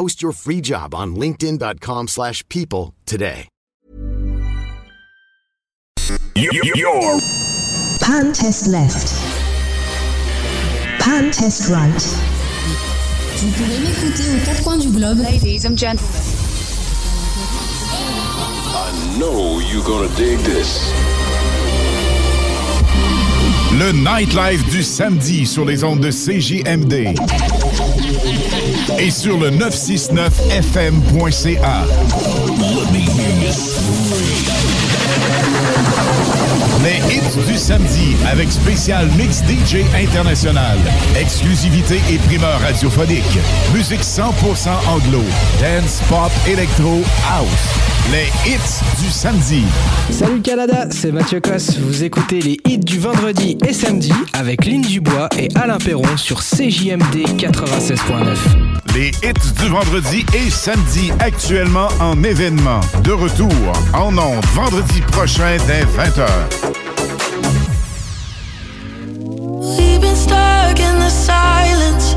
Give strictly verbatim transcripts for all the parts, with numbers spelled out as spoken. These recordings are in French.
Post your free job on linkedin dot com slash people today. Yo, yo, yo. Pan test left. Pan test right. Vous pouvez m'écouter aux quatre coins du globe. Ladies and gentlemen. I know you're gonna dig this. Le nightlife du samedi sur les ondes de C J M D et sur le neuf cent soixante-neuf F M point C A. Les hits du samedi avec spécial mix D J international, exclusivité et primeur radiophonique, musique cent pour cent anglo, dance, pop, électro, house. Les hits du samedi. Salut Canada, c'est Mathieu Cosse. Vous écoutez les hits du vendredi et samedi avec Lynn Dubois et Alain Perron sur C J M D quatre-vingt-seize virgule neuf. Les hits du vendredi et samedi actuellement en événement. De retour en ondes vendredi prochain dès vingt heures. We've been stuck in the silence,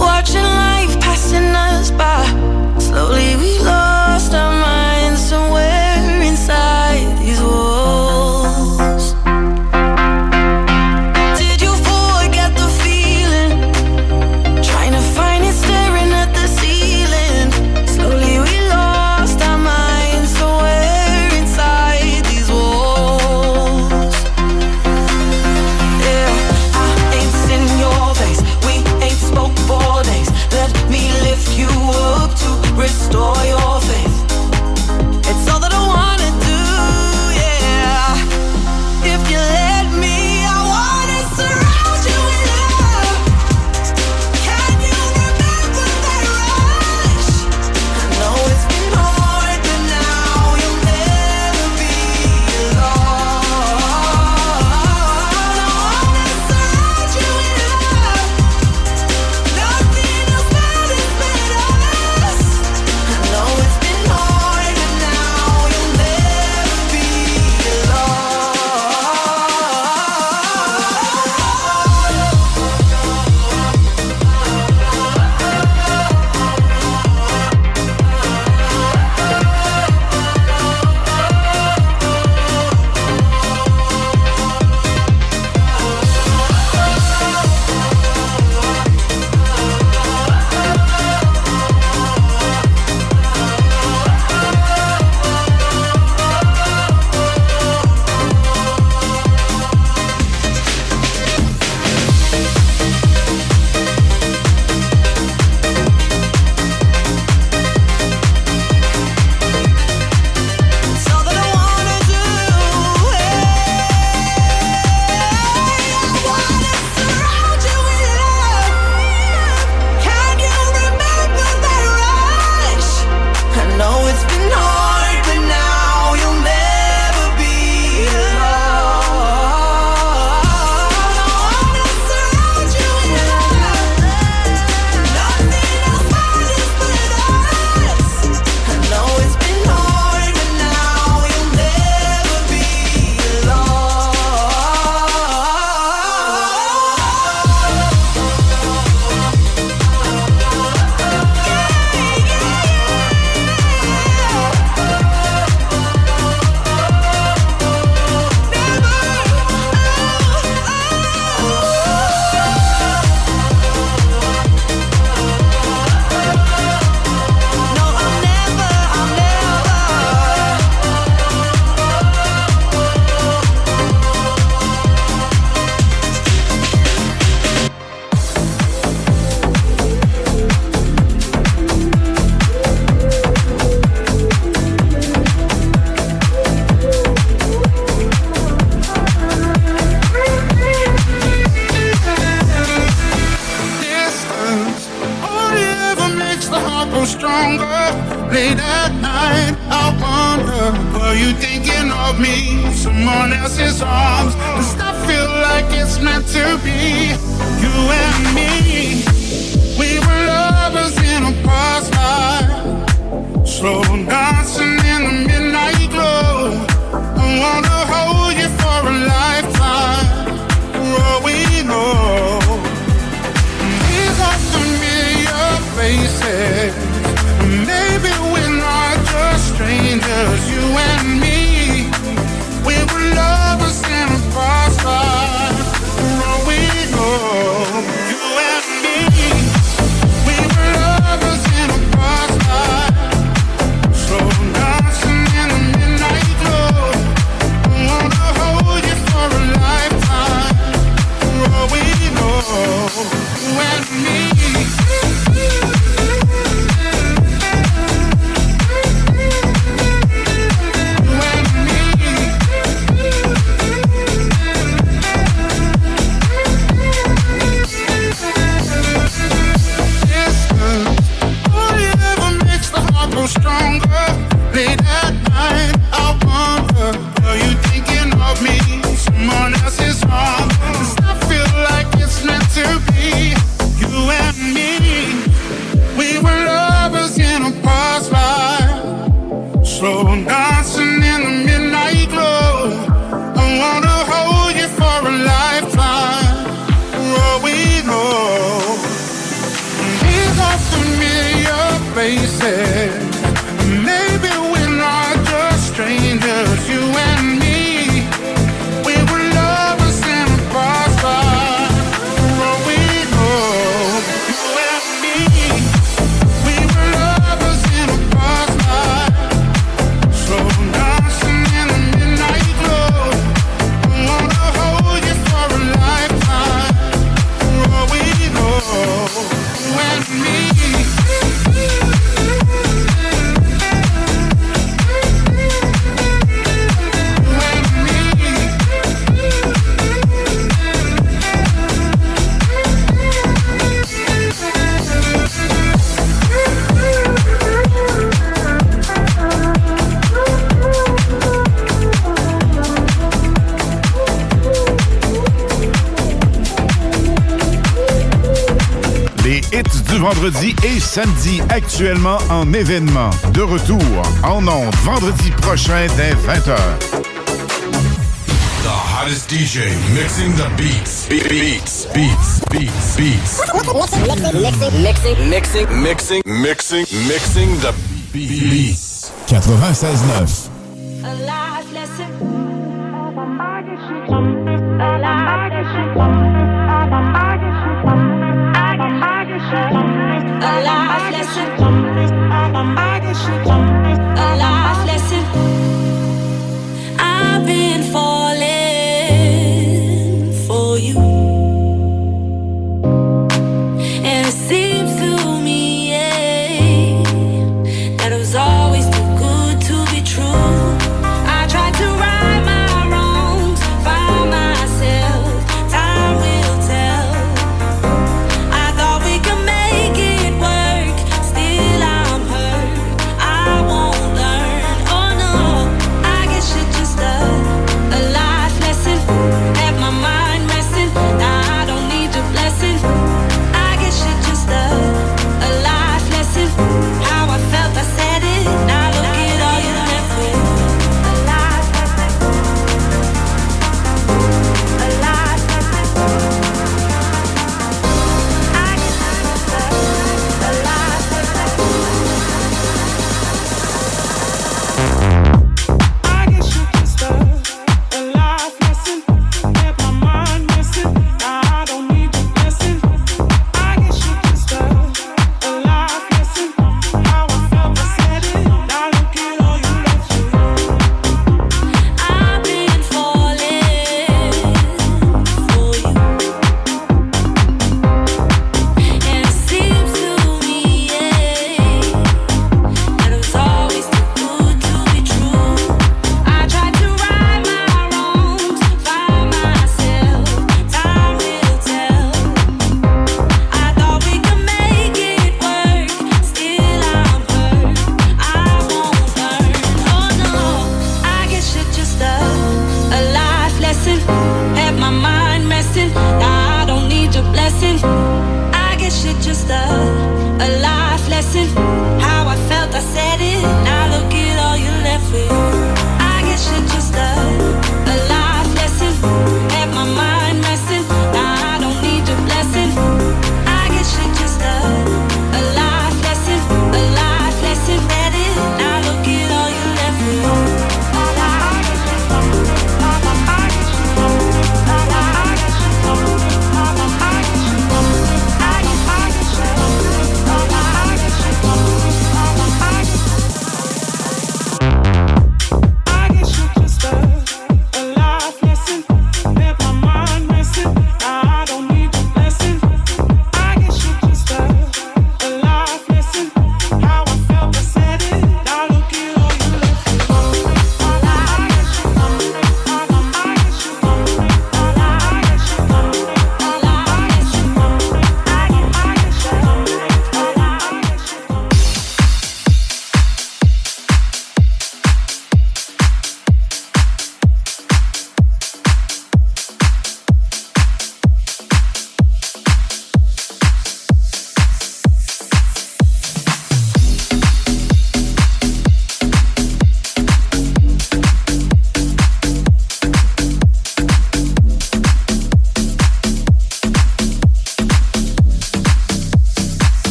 watching life passing us by. Slowly we lost our minds somewhere inside these walls. Did you forget the feeling? Trying to find it, staring at the ceiling. Slowly we lost our minds somewhere inside these walls. Yeah, I ain't seen your face. We ain't spoke for days. Let me lift you up to restore your face. about me, someone else's arms. This I feel like it's meant to be. You and me, we were lovers in a past life. Slow dancing in the midnight glow. I wanna hold you for a lifetime, for all we know. These are familiar faces, maybe we're not just strangers. You and me, we were lovers in a past life. For all we know, you and me, we were lovers in a past life. So dancing in the midnight glow, I wanna hold you for a lifetime. For all we know, you and me. Stronger late at night, I wonder, are you thinking of me? Someone else's arm. Does that feel like it's meant to be? You and me, we were lovers in a past life. Slow dancing in the midnight glow. I wanna hold you for a lifetime, for all we know. These are familiar faces. Vendredi et samedi, actuellement en événement. De retour en ondes, vendredi prochain dès vingt heures. The hottest D J mixing the beats. Be- beats, beats, beats, beats. Mixing, mixing, mixing, mixing, mixing the beats. quatre-vingt-seize neuf. A life lesson. A life lesson. A life lesson. A life lesson. I've been falling for you, and it seems to me, yeah, that it was always too good to be true. I tried to right my wrongs by myself. Time will tell. Make it work, still I'm hurt, I won't learn.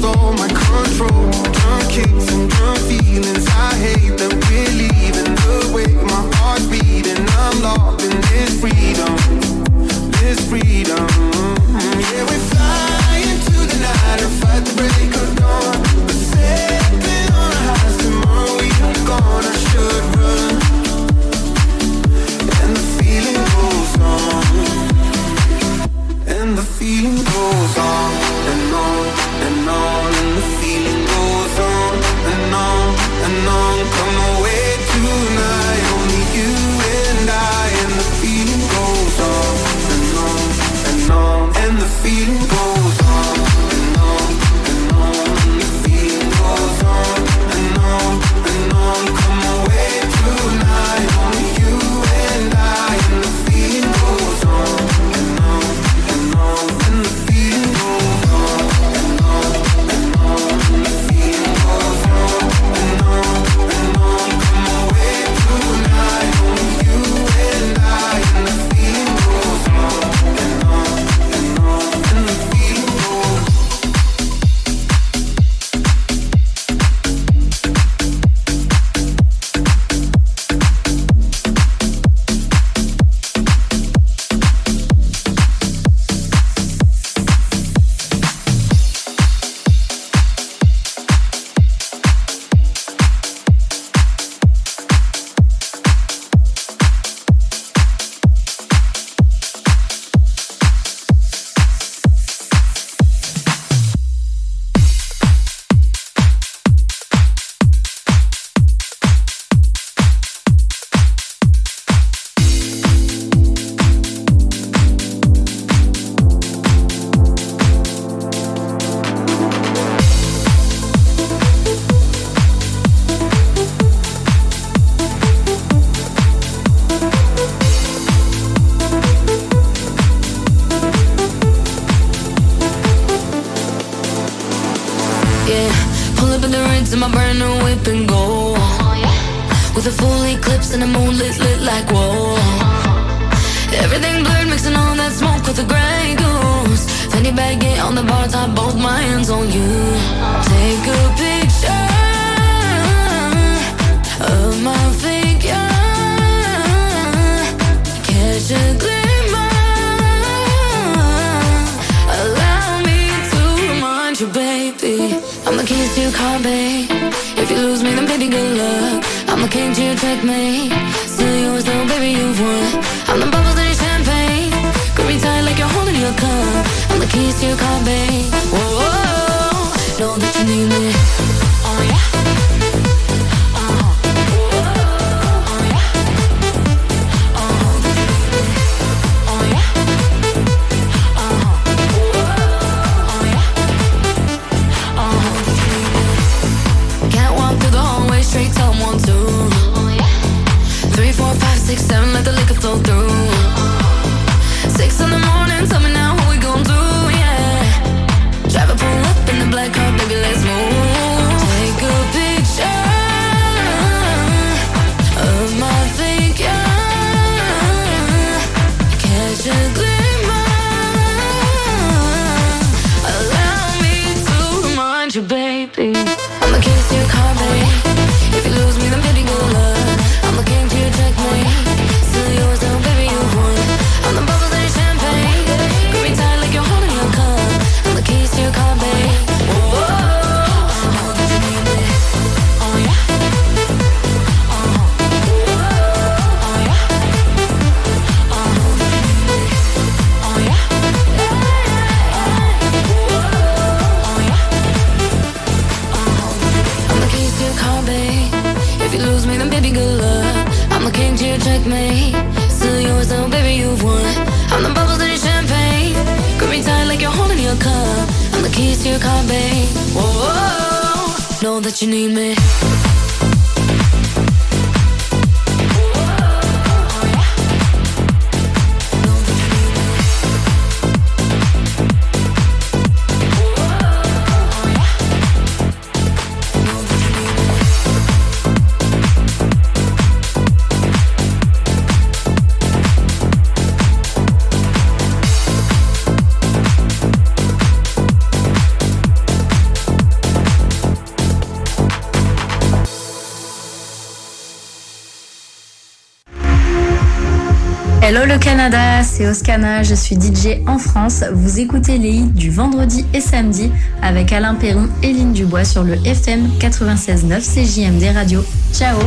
stole my control. Drunk kicks and drunk feelings, I hate that we're leaving the wake. My heart's beating, I'm locked in this freedom, this freedom. Yeah, we fly into the night and fight the break of dawn. We're stepping on our highs, tomorrow we are gone. I should run, and the feeling goes on, and the feeling goes on and on. And on, and the feeling goes on and on and on. Come away tonight, only you and I. And the feeling goes on and on and on. And the feeling goes on and on and on. And the feeling goes on and on and on. Come away tonight, only you and I. And the feeling goes on and on and on. And the feeling goes on. Hello le Canada, c'est Oscana, je suis D J en France. Vous écoutez les hits du vendredi et samedi avec Alain Perron et Lynn Dubois sur le F M quatre-vingt-seize neuf C J M D Radio. Ciao!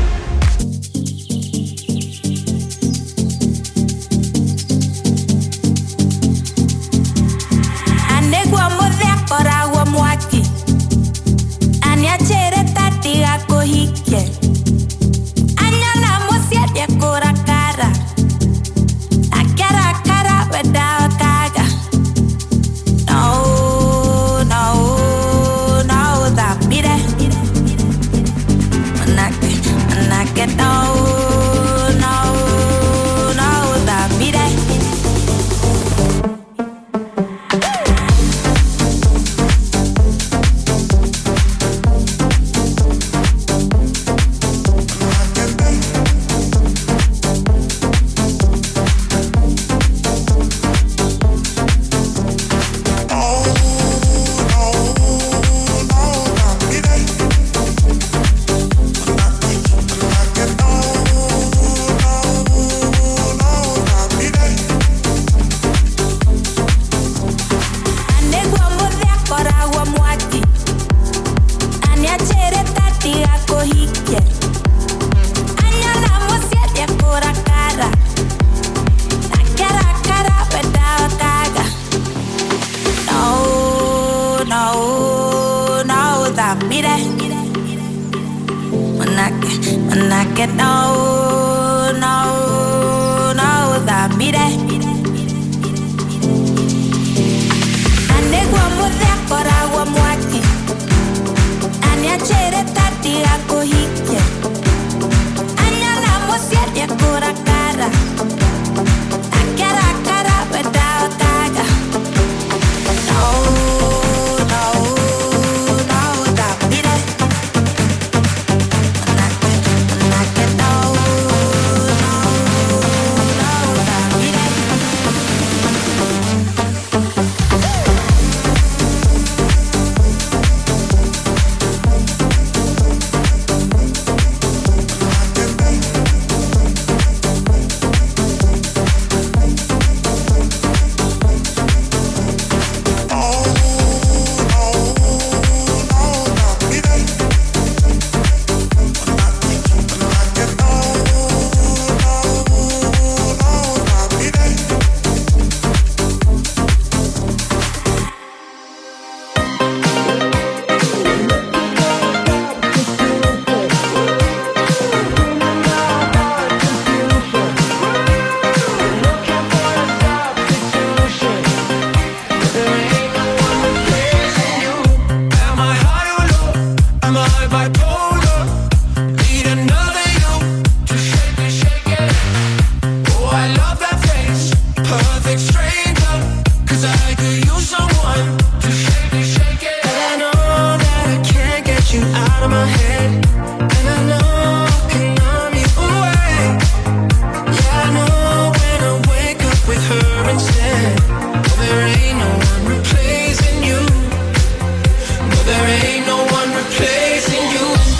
There ain't no one replacing you.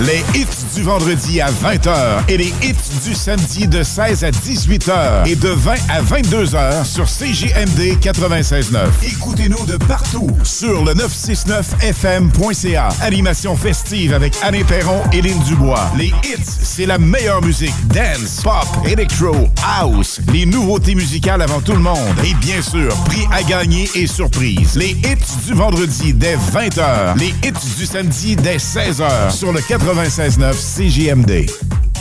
Les hits du vendredi à vingt heures et les hits du samedi de seize à dix-huit heures et de vingt à vingt-deux heures sur C J M D quatre-vingt-seize neuf. Écoutez-nous de partout sur le neuf cent soixante-neuf F M point C A. Animation festive avec Alain Perron et Lynn Dubois. Les hits, c'est la meilleure musique. Dance, pop, electro, house. Les nouveautés musicales avant tout le monde. Et bien sûr, prix à gagner et surprises. Les hits du vendredi dès vingt heures. Les hits du samedi dès seize heures sur le quatre-vingt-seize neuf C J M D.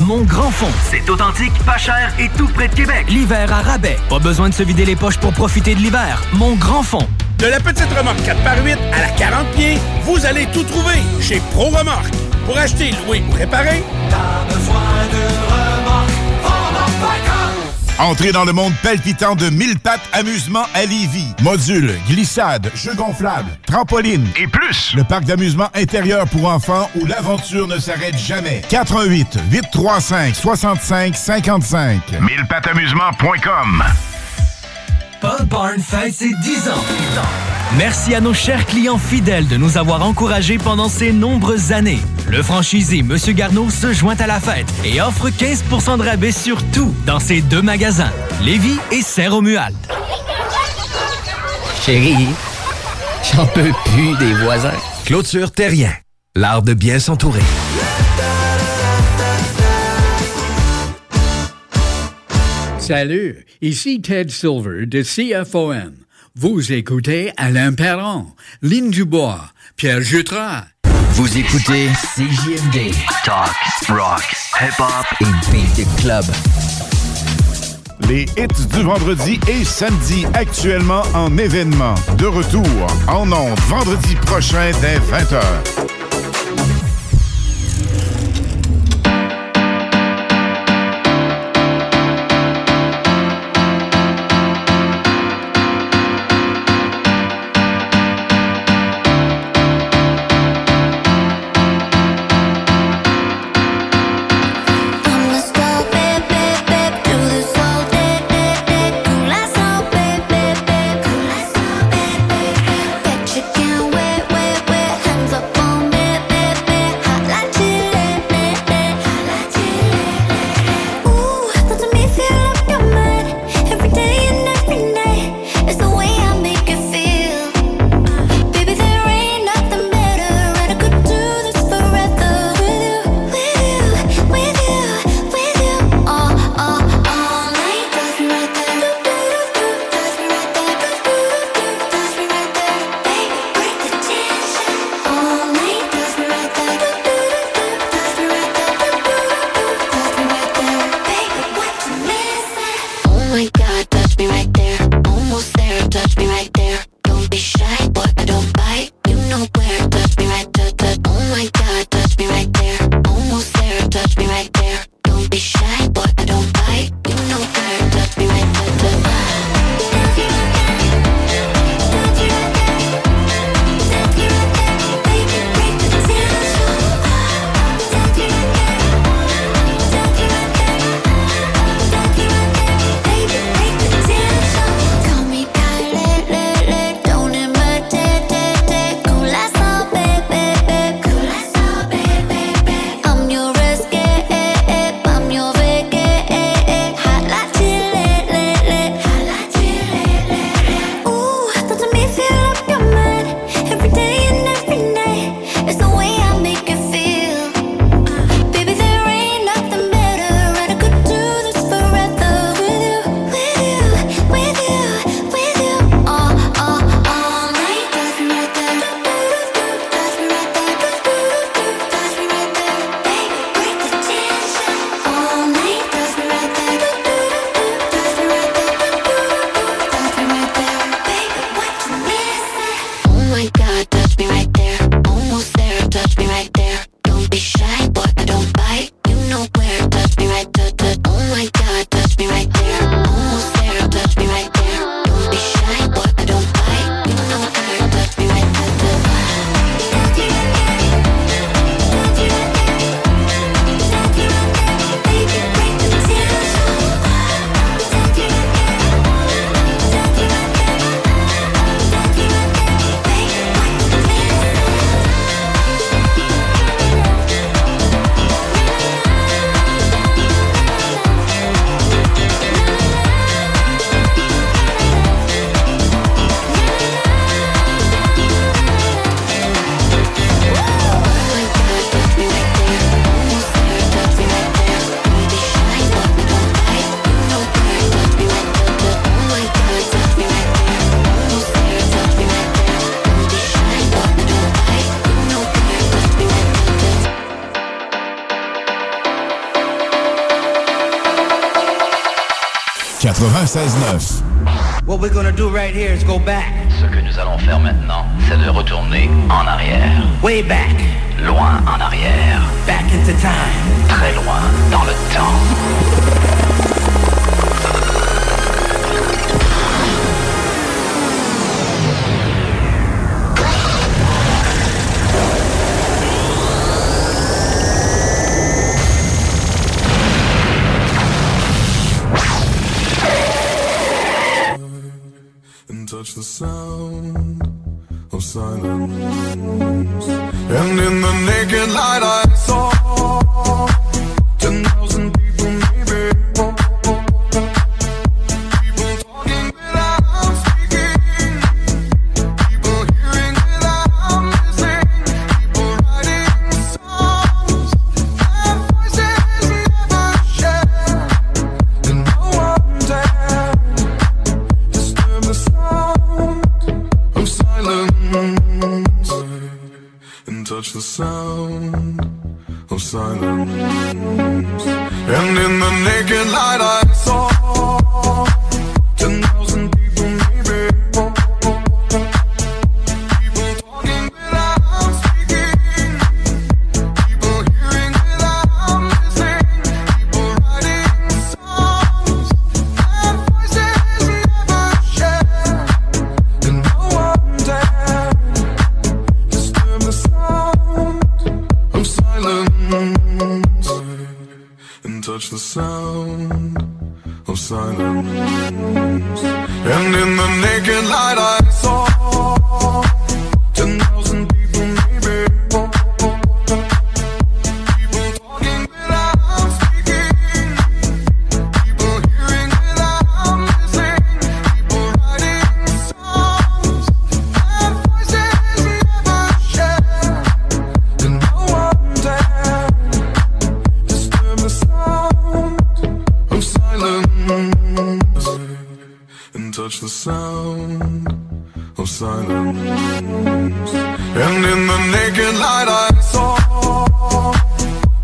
Mon grand fond. C'est authentique, pas cher et tout près de Québec. L'hiver à rabais. Pas besoin de se vider les poches pour profiter de l'hiver. Mon grand fond. De la petite remorque quatre par huit à la quarante pieds, vous allez tout trouver chez Pro Remorque. Pour acheter, louer ou réparer, t'as besoin de Entrez dans le monde palpitant de Mille-Pattes Amusement à Lévis. Modules, glissades, jeux gonflables, trampolines et plus. Le parc d'amusement intérieur pour enfants où l'aventure ne s'arrête jamais. quatre un huit, huit trois cinq, six cinq cinq cinq. mille pattes amusement point com. Pub Barn fête ses dix ans. Merci à nos chers clients fidèles de nous avoir encouragés pendant ces nombreuses années. Le franchisé Monsieur Garneau se joint à la fête et offre quinze pour cent de rabais sur tout dans ses deux magasins, Lévis et Saint-Romuald. Chérie, j'en peux plus des voisins. Clôture Terrien, l'art de bien s'entourer. Salut, ici Ted Silver de C F O M. Vous écoutez Alain Perron, Lynn Dubois, Pierre Jutras. Vous écoutez C J M D, talk, rock, hip-hop et beat the club. Les hits du vendredi et samedi actuellement en événement. De retour en ondes vendredi prochain dès vingt heures. Hands up on me. quatre-vingt-seize neuf. What we're gonna do right here is go back. Ce que nous allons faire maintenant, c'est de retourner en arrière. Way back. Loin en arrière. Back into time. Très loin dans le the sound of silence, and in the naked light I saw ten thousand people, maybe more, people talking without speaking, people hearing without listening, people writing songs that voices never share, and no one dare disturb the sound and touch the sound of silence. And in the naked light I saw ten thousand people, maybe more, people talking without speaking, people hearing without listening, people writing songs that voices never share, and no one dare disturb the sound of silence and touch the sound of silence. And in the naked light I saw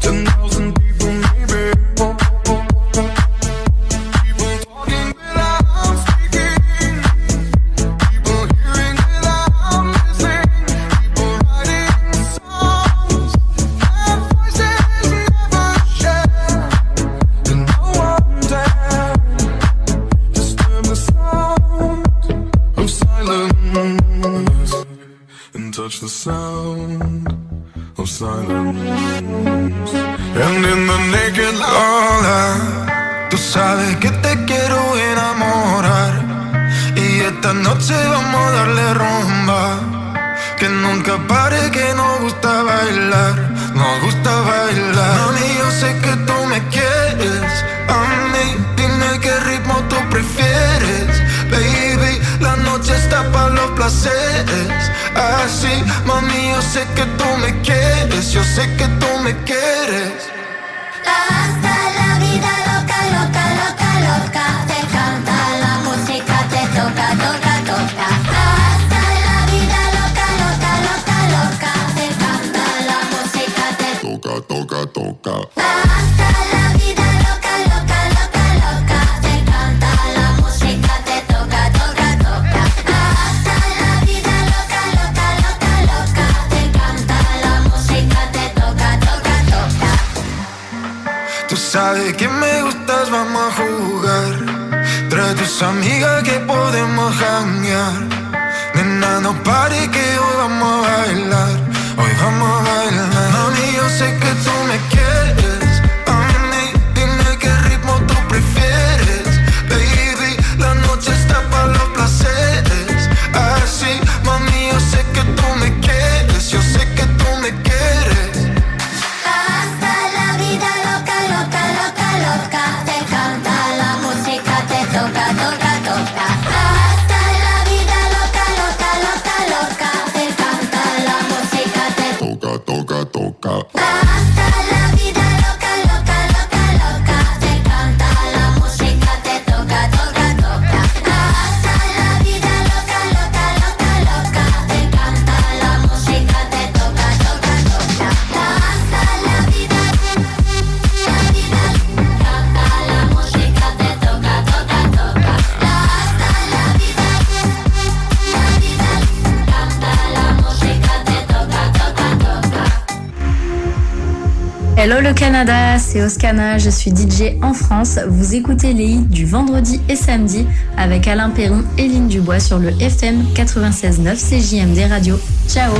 ten thousand people, maybe more, people talking without speaking, people hearing without listening, people writing songs that voices never share, and no one dare disturb the sound of silence and touch the sound of silence. And in the naked light I saw ten thousand people, maybe more, people talking without speaking, people hearing without listening, people writing songs that voices never share, and no one dare disturb the sound of silence and touch the sound of silence. And in the naked Lola, tú sabes que te quiero enamorar y esta noche vamos a darle rumba, que nunca pare, que nos gusta bailar, nos gusta bailar. Mami, yo sé que tú me quieres, a mí dime qué ritmo tú prefieres, baby, la noche está pa' los placeres, así, mami, yo sé que tú me quieres, yo sé que tú me quieres. Hasta la vida loca, loca, loca, loca, te canta la música, te toca, toca, toca. Hasta la vida loca, loca, loca, loca, te canta la música, te toca, toca, toca. Hasta la vida loca, loca, loca, loca, te canta la música, te toca, toca, toca. Hasta la vida loca, loca, loca, loca, te canta la música, te toca, toca, toca. Tú sabes que me gustas, vamos a jugar. Trae a tus amigas que podemos janguear. Nena, no pares que hoy vamos a bailar, hoy vamos a bailar. Mami, yo sé que tú me quieres, a mí dime qué ritmo tú prefieres, baby, la noche está para los placeres, así, mami, yo sé que tú me quieres, yo sé que tú me quieres. Hasta la vida loca, loca, loca, loca, te canta la música, te toca, toca, toca. Hasta la vida loca, loca, loca, loca, te canta la música, te toca, toca, toca. Hasta la vida loca, loca, loca, loca, te canta la música, te toca, toca, toca. Hasta la vida loca, loca, loca, loca, te canta la música, te toca, toca, toca. Hasta la vida, la vida, canta la música, te toca, toca, toca. Hello le Canada, c'est Oscana, je suis D J en France. Vous écoutez les hits du vendredi et samedi avec Alain Perron et Lynn Dubois sur le F M quatre-vingt-seize neuf C J M D Radio. Ciao!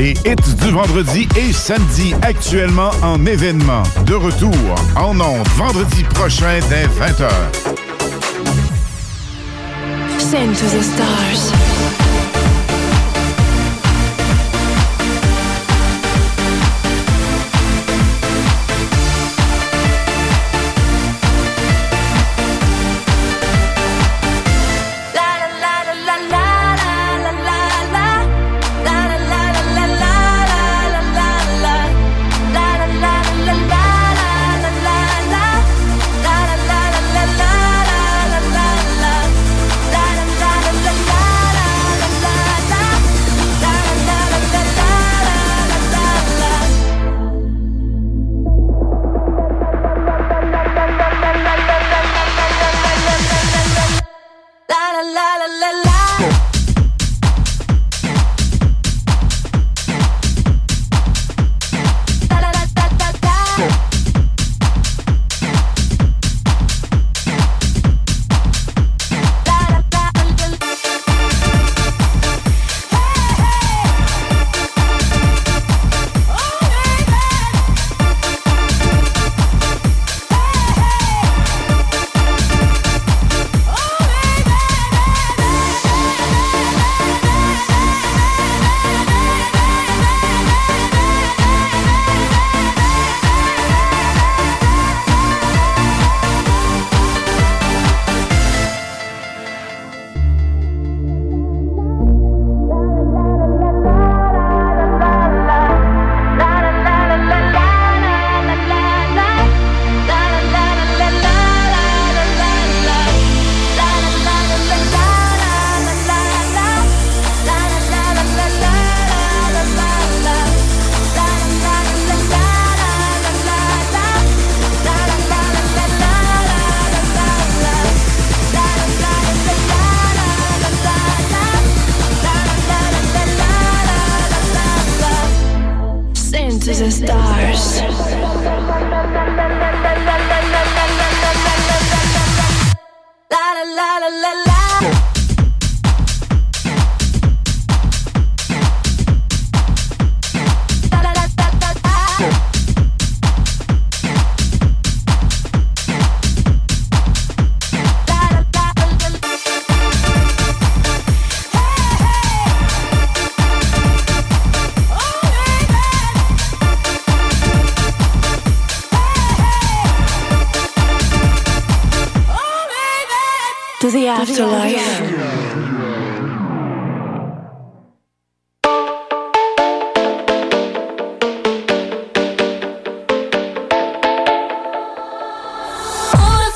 Les hits du vendredi et samedi actuellement en événement. De retour en ondes vendredi prochain dès vingt heures. Send to the stars. What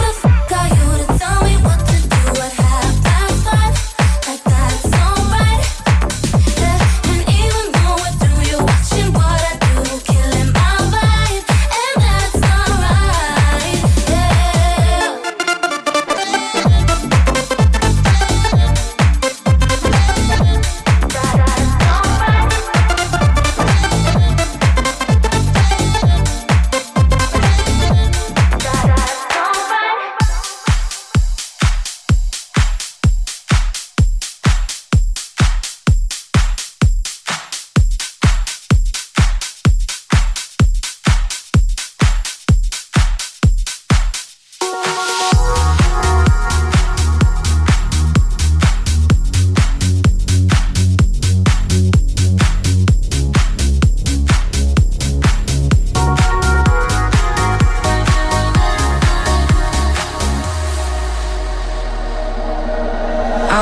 the fuck are you to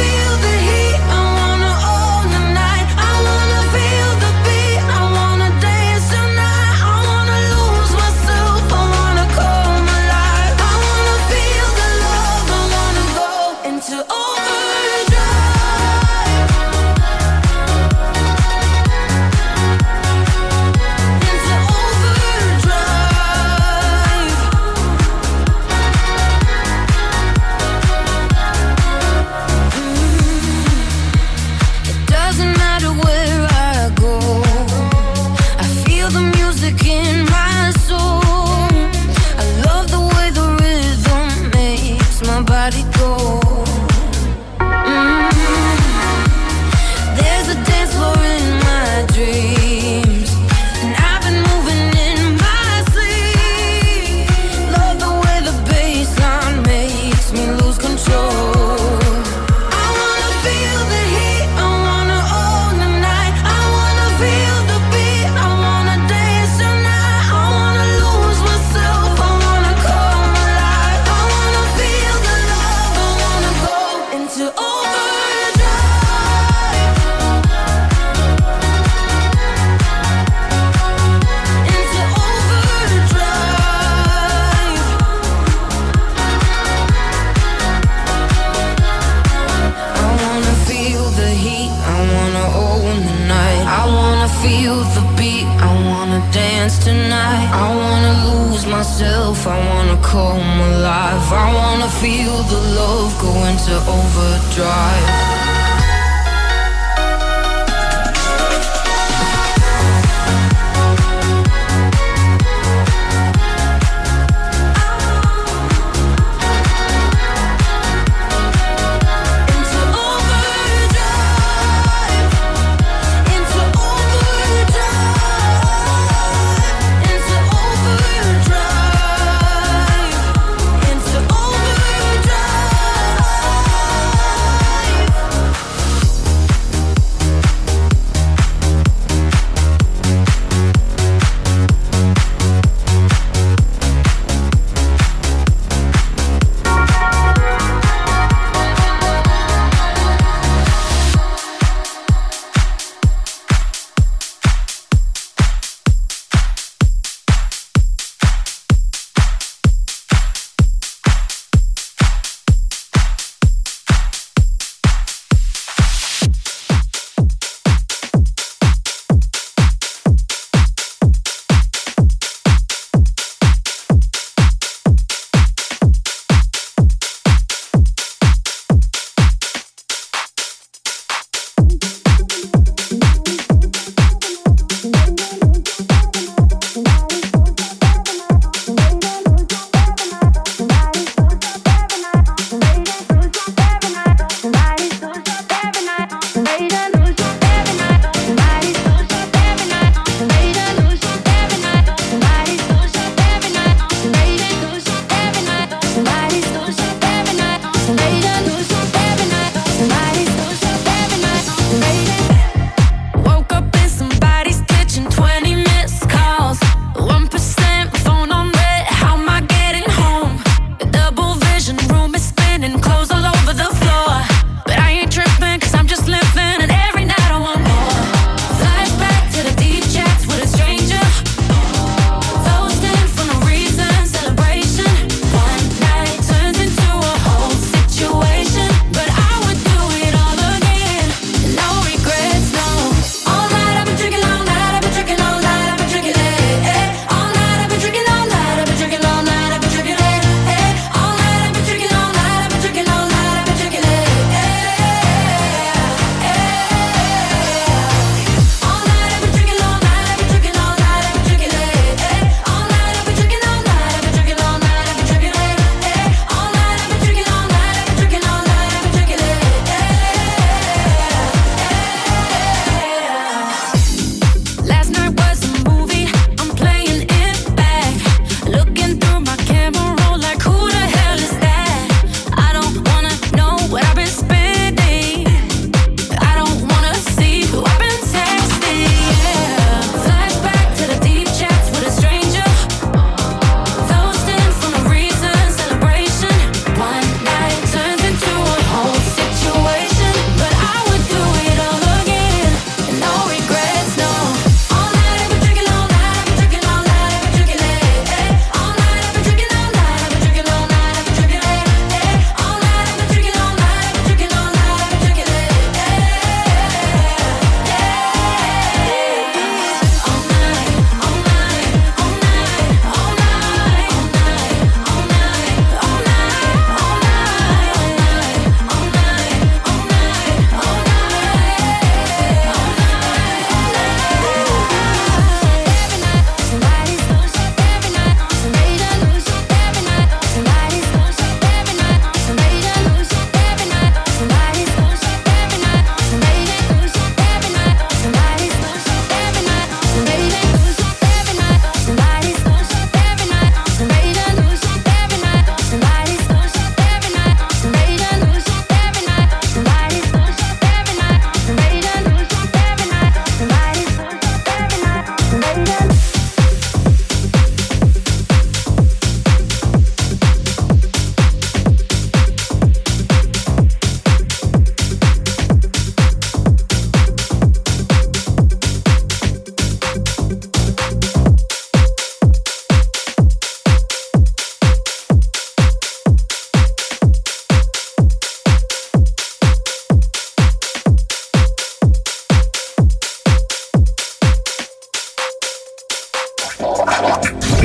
feel the heat, I wanna own the night. I wanna feel the beat, I wanna dance tonight. I wanna lose myself, I wanna come alive. I wanna feel the love, I wanna go into overdrive.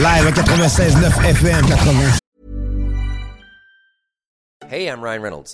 Live à ninety-six point nine F M, ninety-six. Hey, I'm Ryan Reynolds.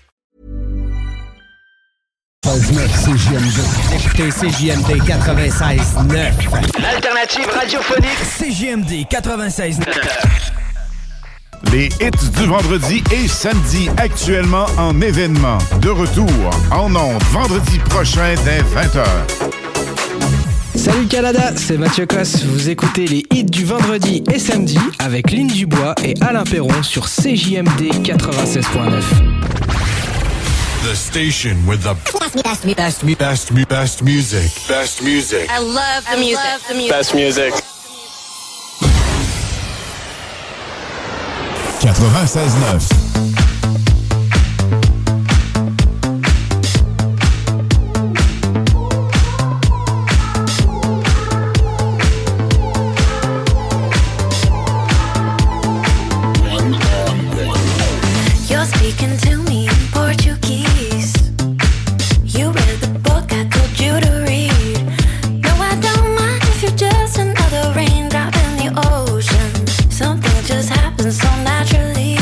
C J M D. Écoutez C J M D ninety-six point nine. L'alternative radiophonique C J M D ninety-six point nine. Les hits du vendredi et samedi actuellement en événement. De retour en ondes vendredi prochain dès vingt heures. Salut Canada, c'est Mathieu Cosse. Vous écoutez les hits du vendredi et samedi avec Lynn Dubois et Alain Perron sur C J M D ninety-six point nine. The station with the best, best, best, best, best music. Best music. I love the music. Love the music. Best music. ninety-six point nine. So naturally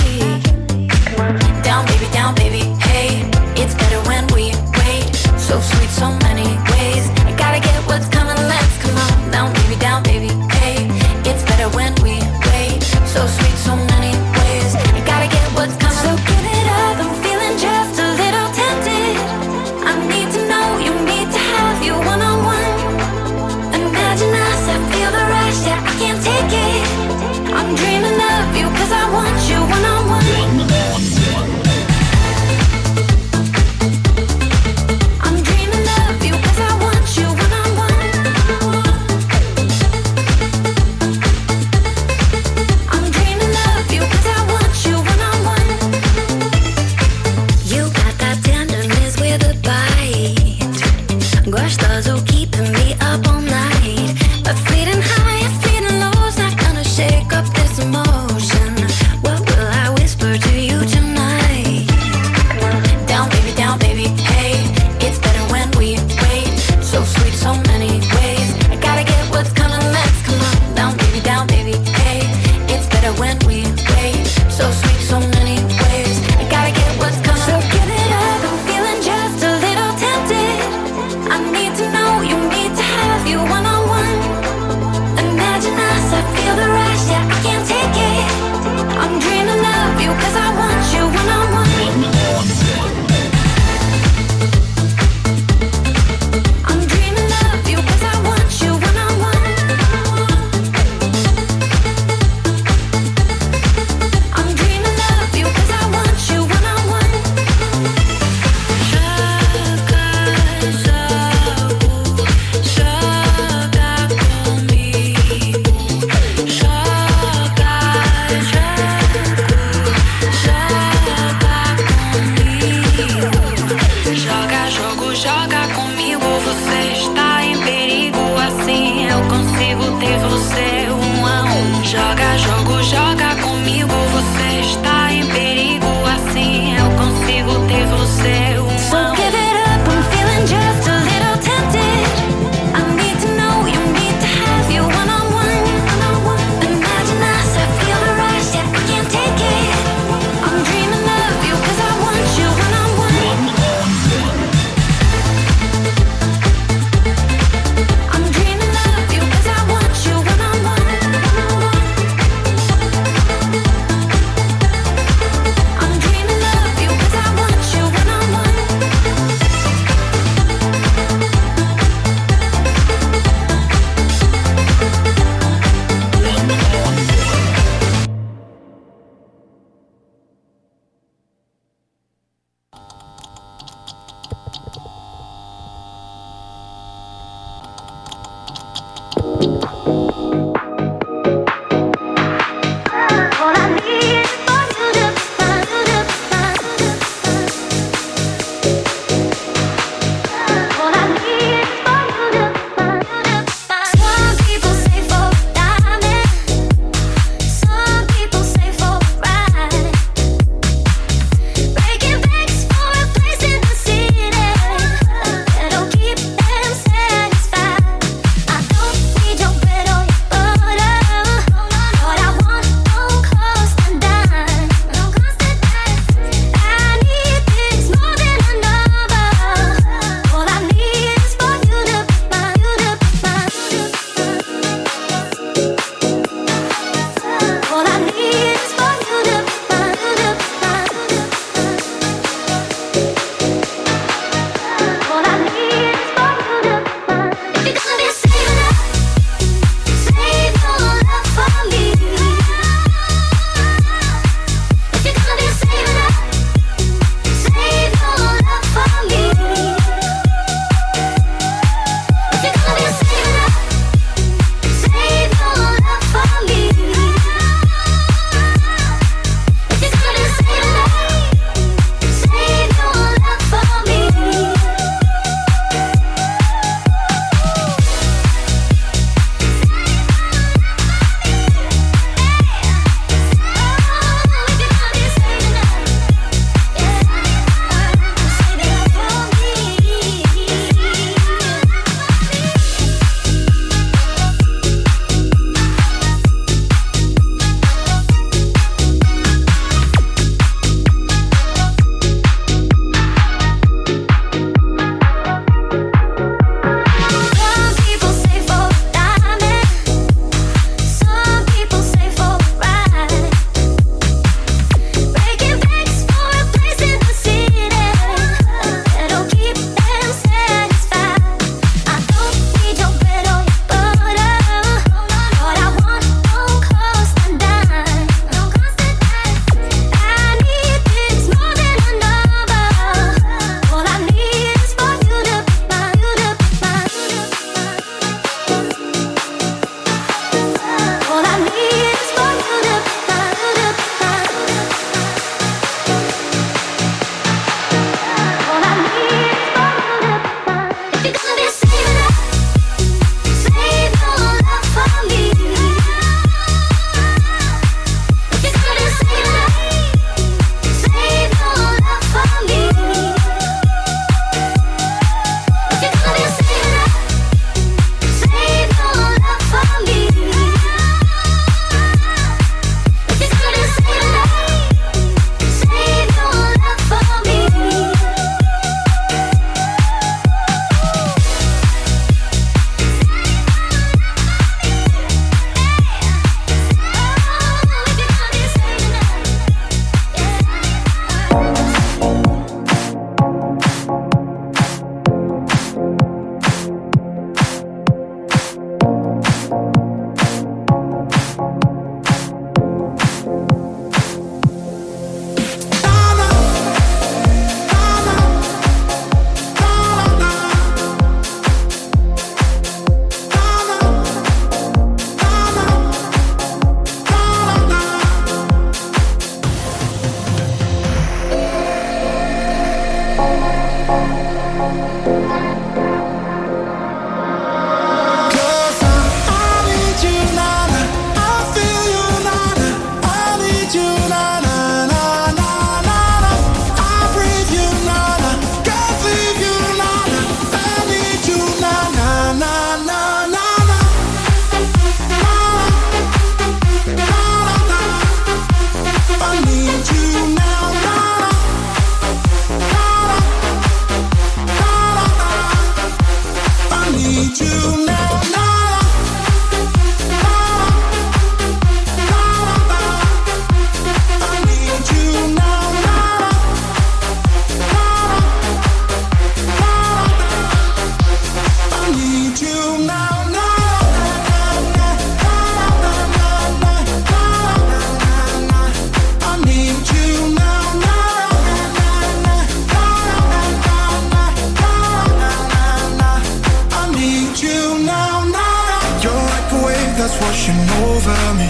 washing over me.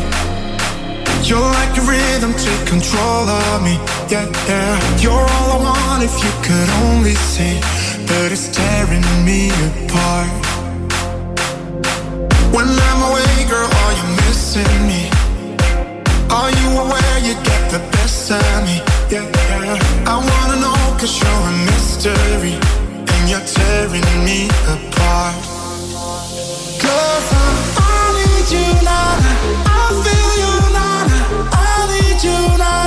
You're like a rhythm, take control of me. Yeah, yeah. You're all I want if you could only see. But it's tearing me apart. When I'm away, girl, are you missing me? Are you aware you get the best of me? Yeah, yeah. I wanna know cause you're a mystery. And you're tearing me apart. Cause I, I need you now. I feel you now. I need you now.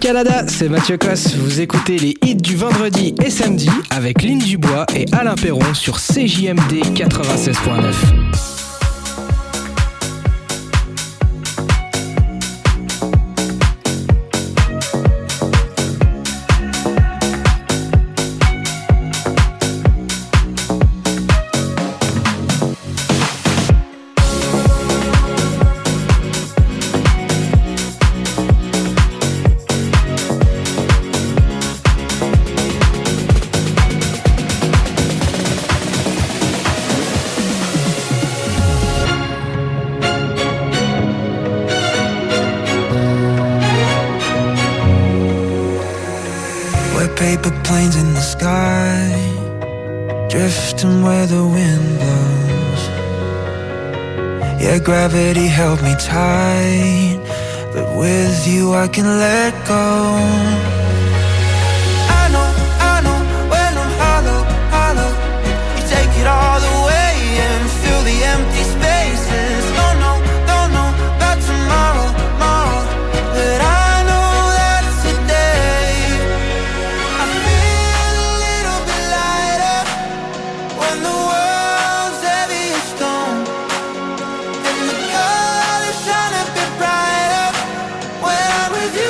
Canada, c'est Mathieu Cosse, vous écoutez les hits du vendredi et samedi avec Lynn Dubois et Alain Perron sur C J M D quatre-vingt-seize virgule neuf. Gravity held me tight, but with you I can let go. I know, I know, when I'm hollow, hollow, you take it all away and fill the empty spaces. Don't know, don't know about tomorrow, tomorrow, but I know that it's today. I feel a little bit lighter when the world's heavy as stone. Trying to be brighter when I'm with you.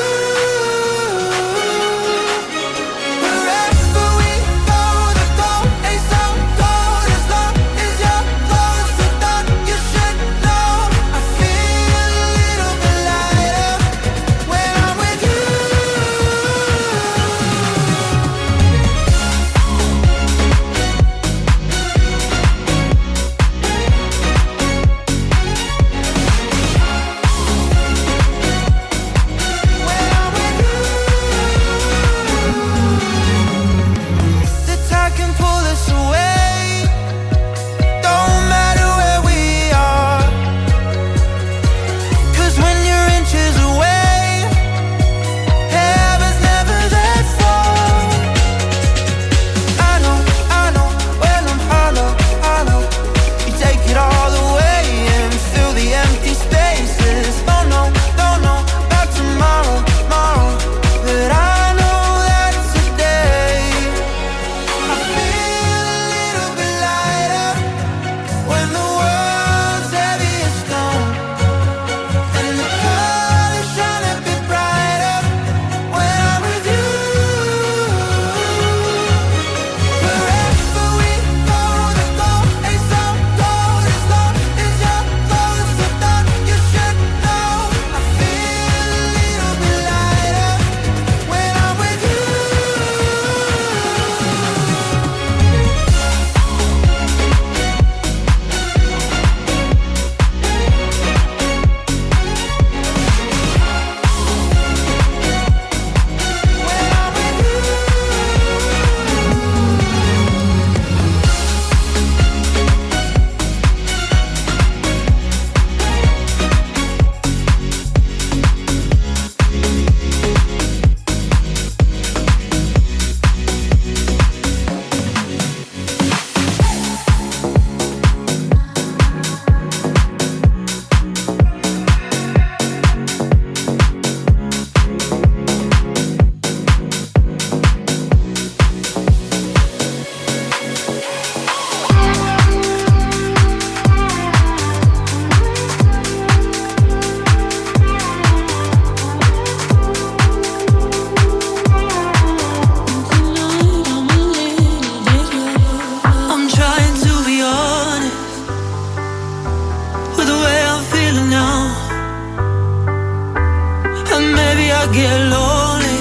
I get lonely,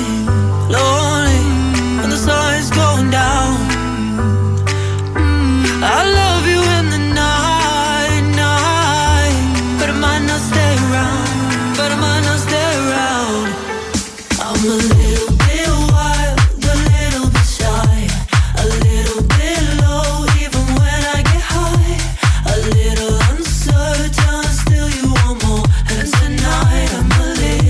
lonely when the sun is going down. Mm-hmm. I love you in the night, night, but I might not stay around, but I might not stay around. I'm a little bit wild, a little bit shy, a little bit low even when I get high, a little uncertain, still you want more, and tonight I'm a little bit.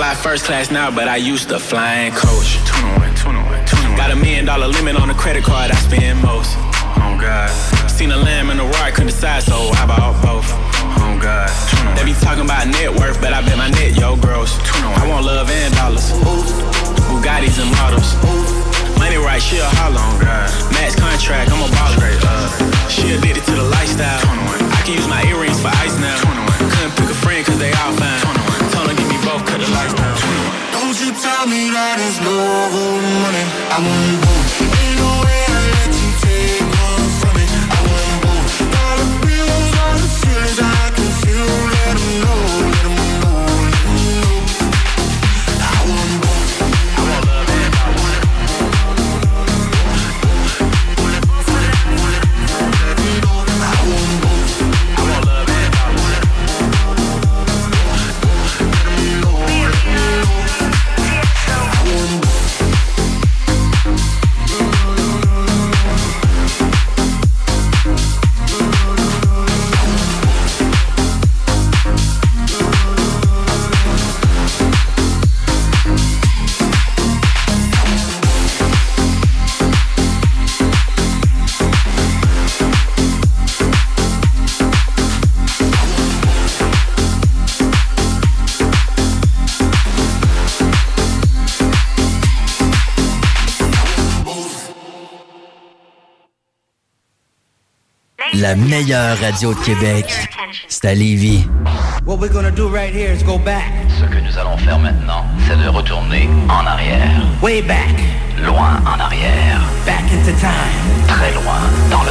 fly first class now, but I used to fly in coach. Got a million dollar limit on the credit card I spend most. Oh God. Seen a lamb in a roar, I couldn't decide, so I bought both. Oh God. They be talking about net worth, but I bet my net, yo, gross. I want love and dollars. Bugattis and models. Money right, she'll holler. Max contract, I'm a baller. She addicted to the lifestyle. I can use my earrings for ice now. Couldn't pick a friend cause they all fine. Told her give me both cause the lifestyle. Don't you tell me that it's love or money. I want both. Ain't no way I let you take one from me. I want both. All the feelings, all the feelings I can feel. Let them know, let them know, let them know. I want both. I want love and I want it. La meilleure radio de Québec, c'est à Lévis. What we're gonna do right here is go back. Ce que nous allons faire maintenant, c'est de retourner en arrière. Way back. Loin en arrière. Back into time. Très loin dans le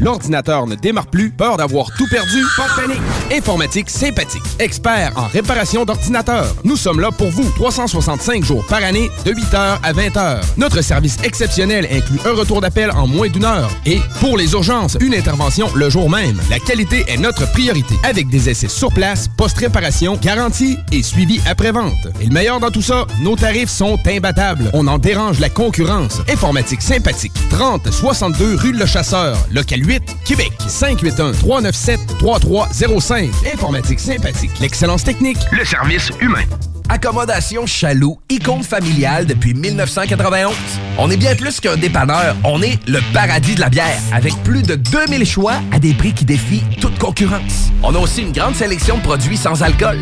L'ordinateur ne démarre plus, peur d'avoir tout perdu, pas de panique. Informatique Sympathique, expert en réparation d'ordinateurs. Nous sommes là pour vous, trois cent soixante-cinq jours par année, de huit heures à vingt heures. Notre service exceptionnel inclut un retour d'appel en moins d'une heure et, pour les urgences, une intervention le jour même. La qualité est notre priorité, avec des essais sur place, post-réparation, garantie et suivi après-vente. Et le meilleur dans tout ça, nos tarifs sont imbattables. On en dérange la concurrence. Informatique Sympathique, trente soixante-deux rue Le Chasseur, local huit, Québec, cinq huit un, trois neuf sept, trois trois zéro cinq. Informatique Sympathique, l'excellence technique, le service humain. Accommodation Chaloux, icône familiale depuis mille neuf cent quatre-vingt-onze. On est bien plus qu'un dépanneur, on est le paradis de la bière, avec plus de deux mille choix à des prix qui défient toute concurrence. On a aussi une grande sélection de produits sans alcool.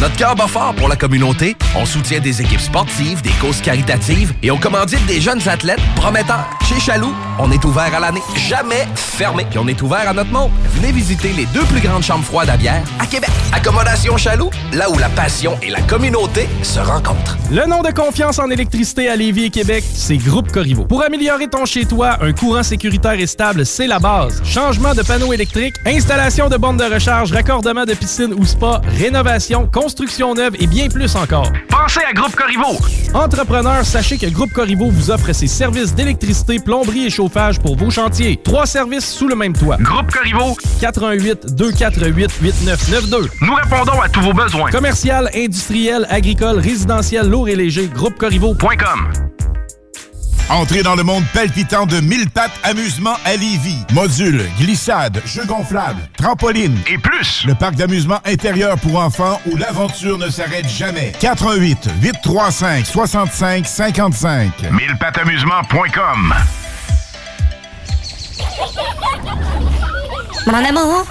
Notre cœur bat fort pour la communauté, on soutient des équipes sportives, des causes caritatives et on commandite des jeunes athlètes prometteurs. Chez Chaloux, on est ouvert à l'année, jamais fermé. Puis on est ouvert à notre monde. Venez visiter les deux plus grandes chambres froides à bière à Québec. Accommodation Chaloux, là où la passion et la communauté se rencontrent. Le nom de confiance en électricité à Lévis et Québec, c'est Groupe Corriveau. Pour améliorer ton chez-toi, un courant sécuritaire et stable, c'est la base. Changement de panneaux électriques, installation de bornes de recharge, raccordement de piscine ou spa, rénovation, construction neuve et bien plus encore. Pensez à Groupe Corriveau! Entrepreneurs, sachez que Groupe Corriveau vous offre ses services d'électricité, plomberie et chauffage pour vos chantiers. Trois services sous le même toit. Groupe Corriveau, quatre un huit, deux quatre huit, huit neuf neuf deux. Nous répondons à tous vos besoins. Commercial, industriel, agricole, résidentiel, lourd et léger, groupe corriveau point com. Entrez dans le monde palpitant de Mille-Pattes Amusement à Lévis. Modules, glissades, jeux gonflables, trampolines et plus. Le parc d'amusement intérieur pour enfants où l'aventure ne s'arrête jamais. quatre un huit, huit trois cinq, six cinq cinq cinq. mille pattes amusement point com. Mon amour,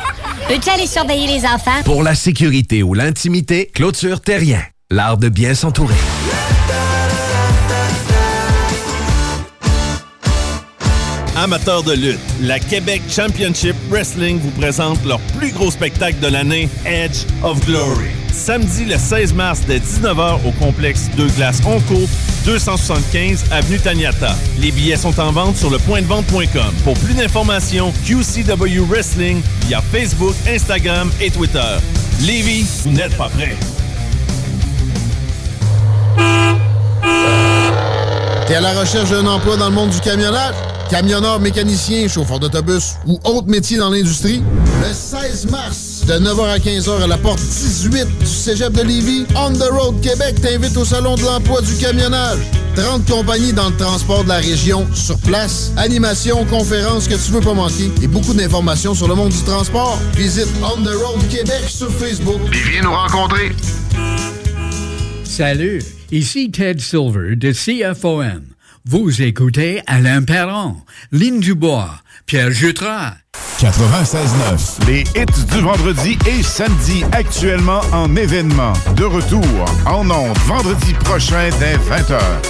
peux-tu aller surveiller les enfants? Pour la sécurité ou l'intimité, Clôture Terrien. L'art de bien s'entourer. Amateurs de lutte, la Québec Championship Wrestling vous présente leur plus gros spectacle de l'année, Edge of Glory. Samedi le seize mars dès dix-neuf heures au complexe Deux-Glaces-Honcourt, deux cent soixante-quinze avenue Taniata. Les billets sont en vente sur le point de vente point com. Pour plus d'informations, Q C W Wrestling via Facebook, Instagram et Twitter. Lévis, vous n'êtes pas prêts. T'es à la recherche d'un emploi dans le monde du camionnage? Camionneur, mécanicien, chauffeur d'autobus ou autre métier dans l'industrie? Le seize mars, de neuf heures à quinze heures à la porte dix-huit du Cégep de Lévis, On the Road Québec t'invite au Salon de l'emploi du camionnage. trente compagnies dans le transport de la région, sur place, animations, conférences que tu veux pas manquer et beaucoup d'informations sur le monde du transport. Visite On the Road Québec sur Facebook. Et viens nous rencontrer. Salut, ici Ted Silver de C F O M. Vous écoutez Alain Perron, Lynn Dubois, Pierre Jutras. quatre-vingt-seize neuf. Les hits du vendredi et samedi actuellement en événement. De retour en ondes vendredi prochain dès vingt heures.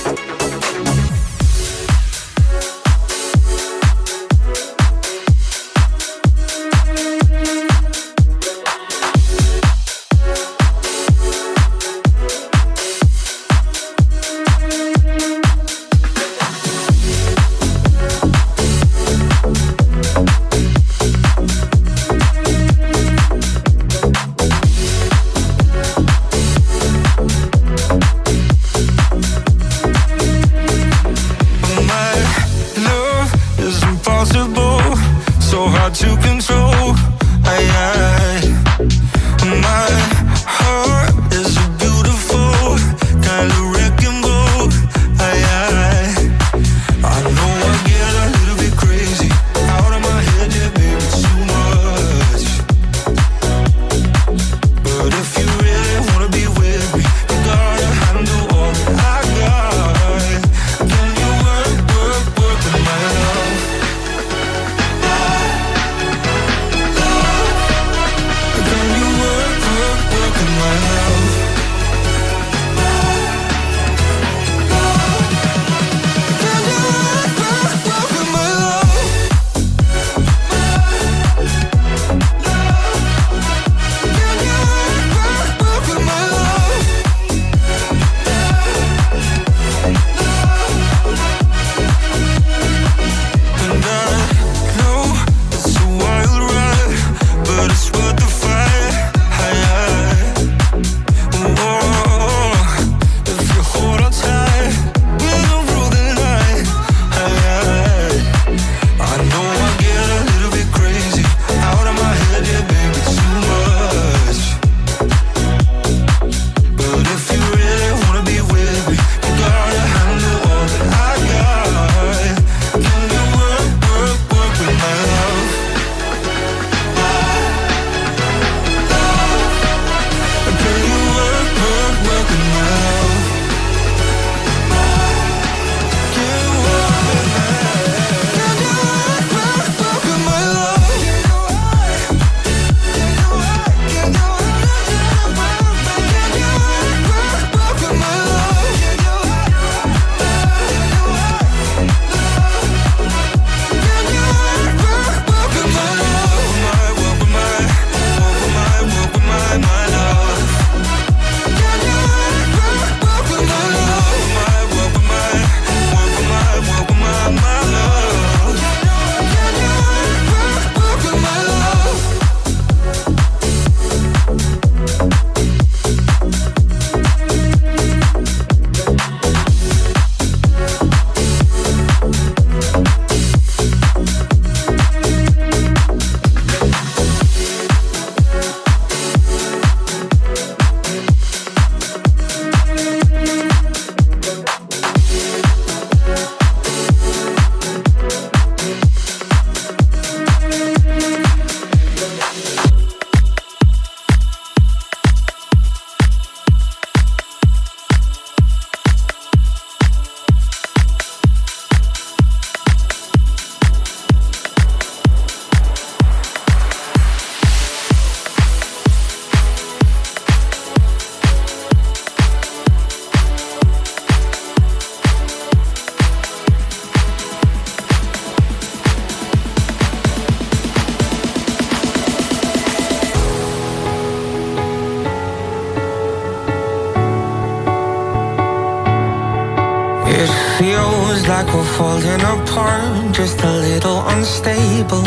Seems like we're falling apart, just a little unstable.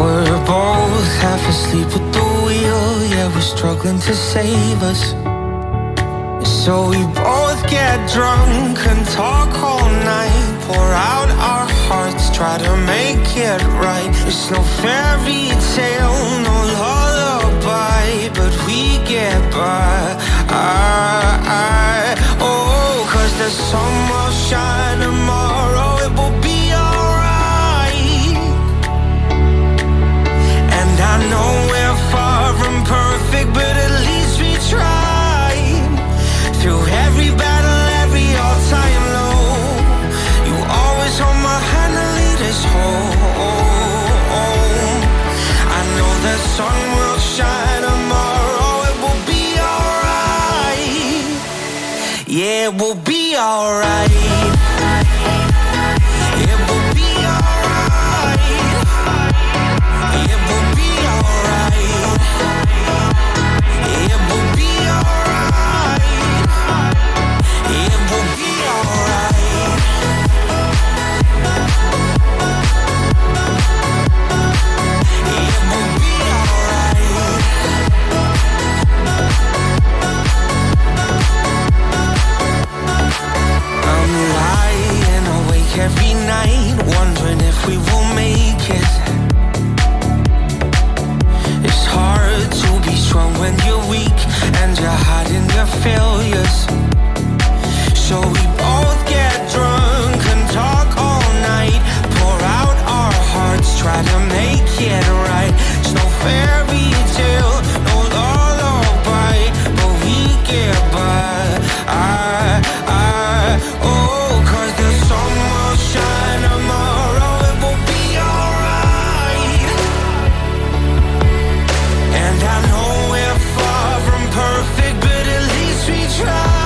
We're both half asleep at the wheel, yeah, we're struggling to save us. So we both get drunk and talk all night, pour out our hearts, try to make it right. It's no fairy tale, no lullaby, but we get by. I, I, oh, cause the sun will shine tomorrow, it will be alright. And I know we're far from perfect, but at least we try. Through every battle, every all-time low, you always hold my hand and lead us home. I know the sun will shine tomorrow, it will be alright. Yeah, it will be alright. It will be alright. It will be alright. It will be alright. It will be alright. It will be alright. I'm lying awake every night, wondering if we will make it. It's hard to be strong when you're weak and you're hiding your failures. So we both get drunk and talk all night, pour out our hearts, try to make it right. It's no fairy tale, no lullaby, but we get by. I, I, oh, cause the sun will shine tomorrow, it will be alright. And I know we're far from perfect, but at least we try.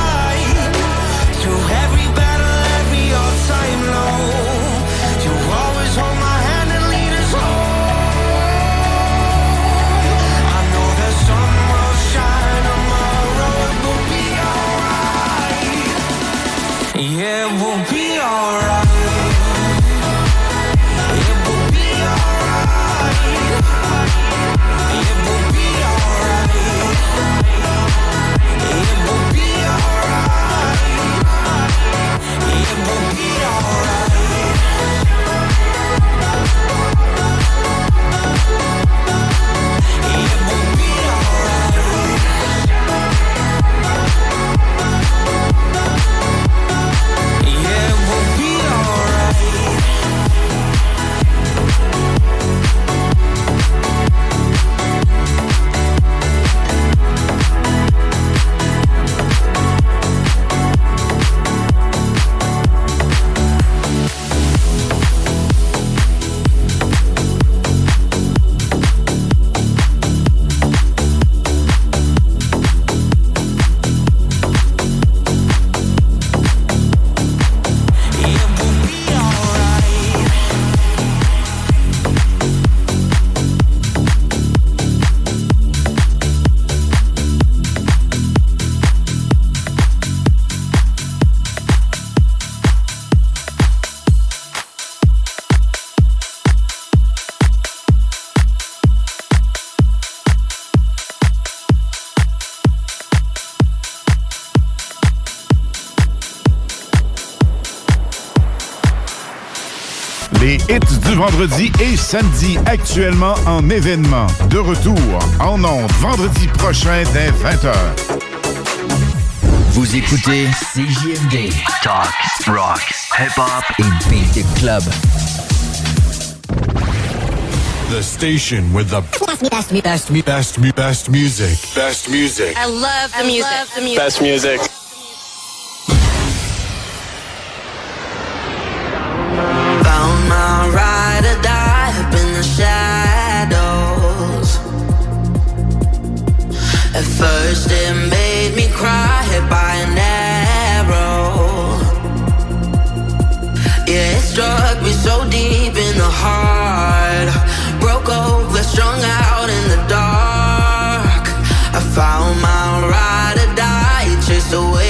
Yeah, we'll be alright. It will be alright. It will be alright. It will be alright. It will be alright. It will be alright. Yeah, we'll be alright. Vendredi et samedi, actuellement en événement. De retour en ondes, vendredi prochain dès vingt heures. Vous écoutez C J M D. Talk, rock, hip-hop et beat the club. The station with the best, best, best, best, best music. Best music. I love the music. I love the music. Best music. First it made me cry, hit by an arrow. Yeah, it struck me so deep in the heart. Broke over, strung out in the dark. I found my ride or die, it chased away.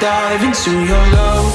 Dive into your love.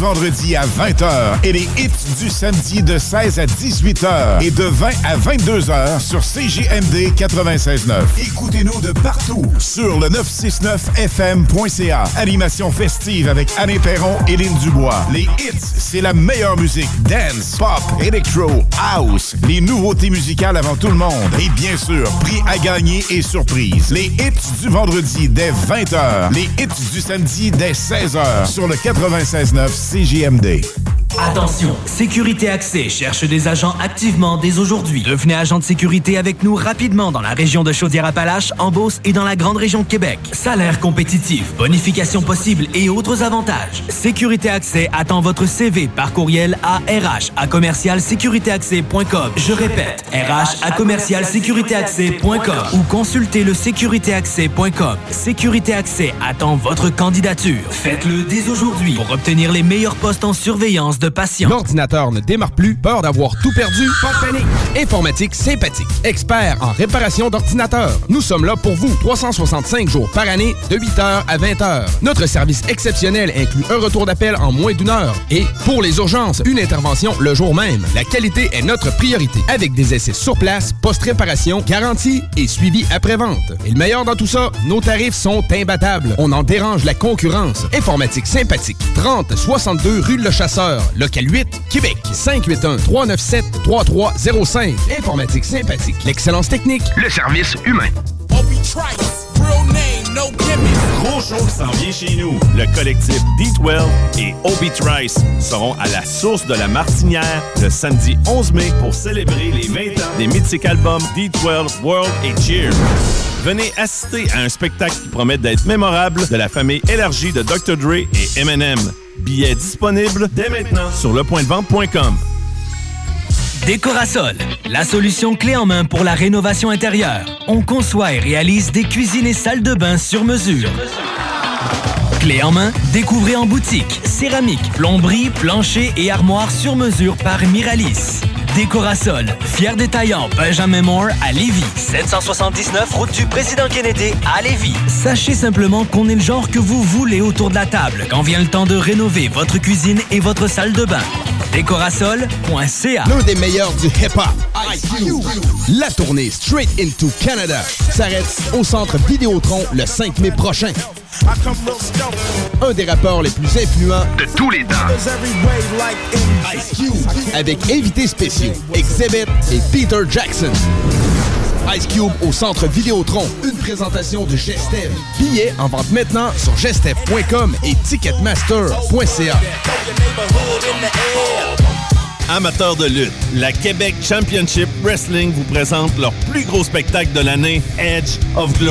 vendredi à vingt heures et les hits du samedi de seize à dix-huit heures et de vingt à vingt-deux heures sur C J M D quatre-vingt-seize neuf. Écoutez-nous de partout sur le neuf cent soixante-neuf F M point C A. Animation festive avec Alain Perron et Lynn Dubois. Les hits, c'est la meilleure musique. Dance, pop, electro, house. Les nouveautés musicales avant tout le monde. Et bien sûr, prix à gagner et surprise. Les hits du vendredi dès vingt heures. Les hits du samedi dès seize heures sur le quatre-vingt-seize neuf C J M D. Attention, Sécurité Accès cherche des agents activement dès aujourd'hui. Devenez agent de sécurité avec nous rapidement dans la région de Chaudière-Appalaches, en Beauce et dans la grande région de Québec. Salaire compétitif, bonification possible et autres avantages. Sécurité Accès attend votre C V par courriel à r h arobase commercial sécurité accès point com. Je répète, r h arobase commercial sécurité accès point com ou consultez le sécurité accès point com. Sécurité Accès attend votre candidature. Faites-le dès aujourd'hui pour obtenir les meilleurs postes en surveillance de patient. L'ordinateur ne démarre plus, peur d'avoir tout perdu, pas de panique. Informatique Sympathique, expert en réparation d'ordinateurs. Nous sommes là pour vous, trois cent soixante-cinq jours par année, de huit heures à vingt heures. Notre service exceptionnel inclut un retour d'appel en moins d'une heure et, pour les urgences, une intervention le jour même. La qualité est notre priorité, avec des essais sur place, post-réparation, garantie et suivi après-vente. Et le meilleur dans tout ça, nos tarifs sont imbattables. On en dérange la concurrence. Informatique Sympathique, trente soixante-deux rue Le Chasseur, Local huit, Québec, cinq huit un trois neuf sept trois trois zéro cinq. Informatique Sympathique, l'excellence technique, le service humain. Obie Trice, real name, no gimmicks. Gros show qui s'en vient chez nous. Le collectif D douze et Obie Trice seront à la source de la Martinière le samedi onze mai pour célébrer les vingt ans des mythiques albums D douze, World et Cheer. Venez assister à un spectacle qui promet d'être mémorable de la famille élargie de docteur Dre et M and M. Billets disponibles dès maintenant sur le point de vente point com. Décorasol, la solution clé en main pour la rénovation intérieure. On conçoit et réalise des cuisines et salles de bain sur mesure. Clé en main, découvrez en boutique. Céramique, plomberie, plancher et armoire sur mesure par Miralis. Décorasol, fier détaillant Benjamin Moore à Lévis. sept cent soixante-dix-neuf route du Président Kennedy à Lévis. Sachez simplement qu'on est le genre que vous voulez autour de la table quand vient le temps de rénover votre cuisine et votre salle de bain. Décorasol point C A. L'un des meilleurs du hip-hop, Ice Cube. La tournée Straight Into Canada s'arrête au centre Vidéotron le cinq mai prochain. Un des rappeurs les plus influents de tous les temps, Ice Cube, avec invités spéciaux Exhibit et Peter Jackson. Ice Cube au centre Vidéotron, une présentation de Gestev. Billets en vente maintenant sur gestev point com et ticketmaster point C A. Amateurs de lutte, la Québec Championship Wrestling vous présente leur plus gros spectacle de l'année, Edge of Glory.